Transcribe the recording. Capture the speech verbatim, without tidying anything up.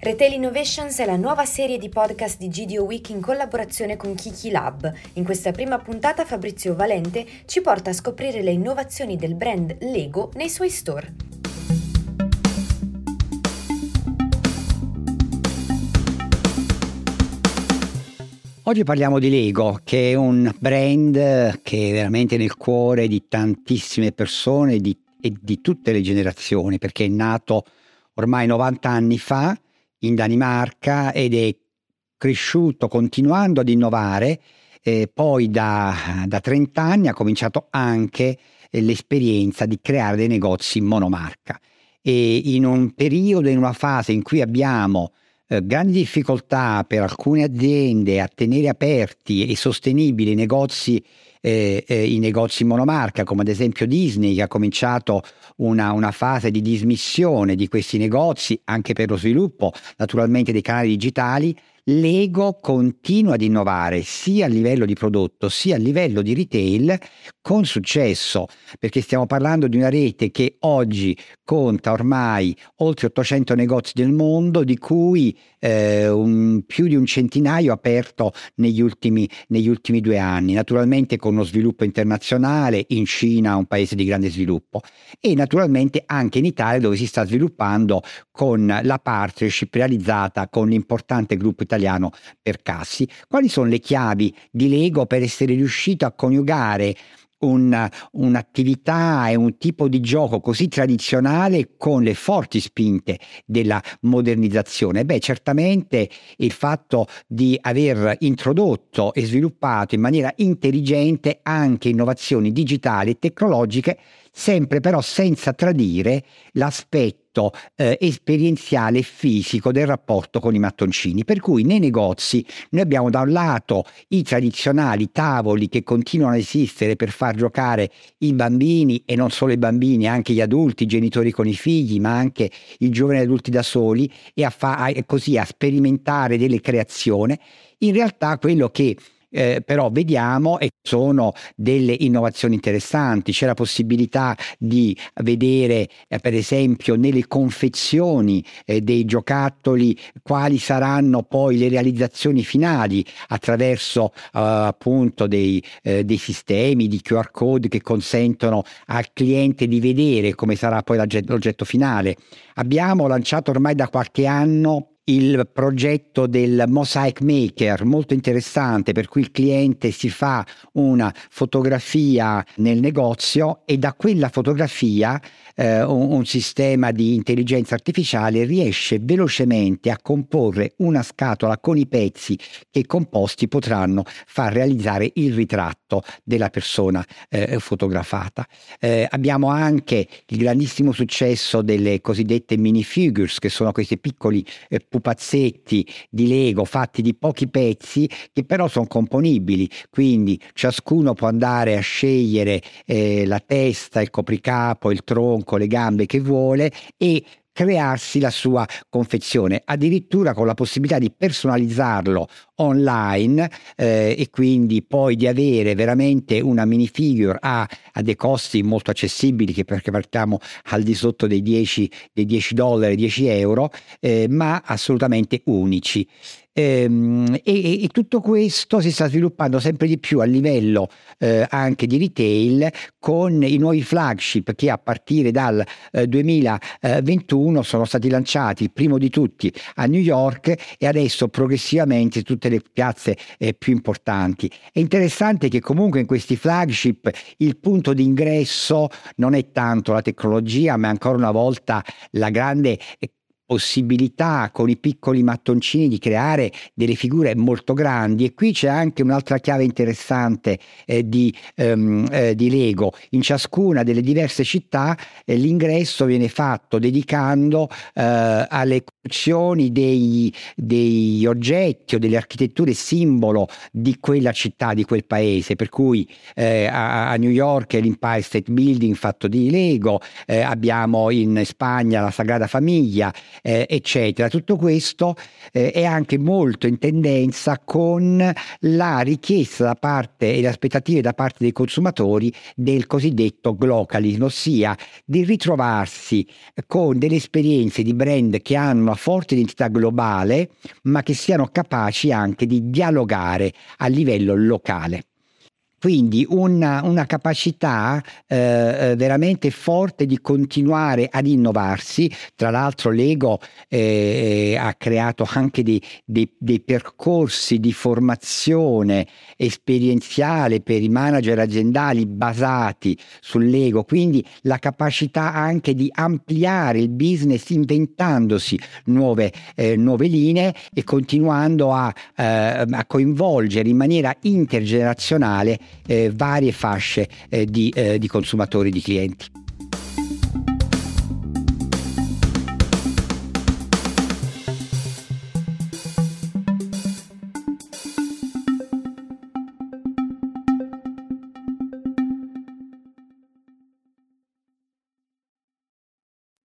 Retail Innovations è la nuova serie di podcast di G D O Week in collaborazione con Kiki Lab. In questa prima puntata Fabrizio Valente ci porta a scoprire le innovazioni del brand Lego nei suoi store. Oggi parliamo di Lego, che è un brand che è veramente nel cuore di tantissime persone e di, e di tutte le generazioni, perché è nato ormai novanta anni fa in Danimarca ed è cresciuto continuando ad innovare, eh, poi da, da trenta anni ha cominciato anche eh, l'esperienza di creare dei negozi monomarca, e in un periodo, in una fase in cui abbiamo eh, grandi difficoltà per alcune aziende a tenere aperti e sostenibili i negozi Eh, eh, i negozi monomarca, come ad esempio Disney, che ha cominciato una, una fase di dismissione di questi negozi anche per lo sviluppo naturalmente dei canali digitali, Lego continua ad innovare sia a livello di prodotto sia a livello di retail con successo, perché stiamo parlando di una rete che oggi conta ormai oltre ottocento negozi nel mondo, di cui eh, un, più di un centinaio aperto negli ultimi, negli ultimi due anni, naturalmente con uno sviluppo internazionale, in Cina un paese di grande sviluppo, e naturalmente anche in Italia, dove si sta sviluppando con la partnership realizzata con l'importante gruppo italiano Percassi. Quali sono le chiavi di Lego per essere riuscito a coniugare un, un'attività e un tipo di gioco così tradizionale con le forti spinte della modernizzazione? Beh, certamente il fatto di aver introdotto e sviluppato in maniera intelligente anche innovazioni digitali e tecnologiche, sempre però senza tradire l'aspetto Eh, esperienziale e fisico del rapporto con i mattoncini, per cui nei negozi noi abbiamo da un lato i tradizionali tavoli che continuano ad esistere per far giocare i bambini, e non solo i bambini, anche gli adulti, i genitori con i figli, ma anche i giovani adulti da soli, e a fa- a, così a sperimentare delle creazioni. In realtà quello che Eh, però vediamo e sono delle innovazioni interessanti. C'è la possibilità di vedere eh, per esempio nelle confezioni eh, dei giocattoli quali saranno poi le realizzazioni finali attraverso eh, appunto dei, eh, dei sistemi di Q R code che consentono al cliente di vedere come sarà poi l'oggetto finale. Abbiamo lanciato ormai da qualche anno il progetto del Mosaic Maker, molto interessante, per cui il cliente si fa una fotografia nel negozio e da quella fotografia eh, un, un sistema di intelligenza artificiale riesce velocemente a comporre una scatola con i pezzi che composti potranno far realizzare il ritratto della persona eh, fotografata. Eh, abbiamo anche il grandissimo successo delle cosiddette minifigures, che sono questi piccoli eh, pupazzetti di Lego fatti di pochi pezzi che però sono componibili, quindi ciascuno può andare a scegliere eh, la testa, il copricapo, il tronco, le gambe che vuole e crearsi la sua confezione, addirittura con la possibilità di personalizzarlo online eh, e quindi poi di avere veramente una minifigure a, a dei costi molto accessibili, che perché partiamo al di sotto dei dieci dollari, dieci euro, eh, ma assolutamente unici. E, e, e tutto questo si sta sviluppando sempre di più a livello eh, anche di retail, con i nuovi flagship che a partire dal eh, duemilaventuno sono stati lanciati, il primo di tutti a New York e adesso progressivamente tutte le piazze eh, più importanti. È interessante che comunque in questi flagship il punto di ingresso non è tanto la tecnologia, ma ancora una volta la grande eh, possibilità con i piccoli mattoncini di creare delle figure molto grandi. E qui c'è anche un'altra chiave interessante eh, di, ehm, eh, di Lego: in ciascuna delle diverse città eh, l'ingresso viene fatto dedicando eh, alle costruzioni dei, degli oggetti o delle architetture simbolo di quella città, di quel paese, per cui eh, a, a New York è l'Empire State Building fatto di Lego, eh, abbiamo in Spagna la Sagrada Famiglia, eh, eccetera. Tutto questo eh, è anche molto in tendenza con la richiesta da parte e le aspettative da parte dei consumatori del cosiddetto localism, ossia di ritrovarsi con delle esperienze di brand che hanno una forte identità globale, ma che siano capaci anche di dialogare a livello locale. Quindi una, una capacità eh, veramente forte di continuare ad innovarsi. Tra l'altro Lego eh, ha creato anche dei, dei, dei percorsi di formazione esperienziale per i manager aziendali basati sul Lego, quindi la capacità anche di ampliare il business inventandosi nuove, eh, nuove linee e continuando a, eh, a coinvolgere in maniera intergenerazionale Eh, varie fasce eh, di, eh, di consumatori, di clienti.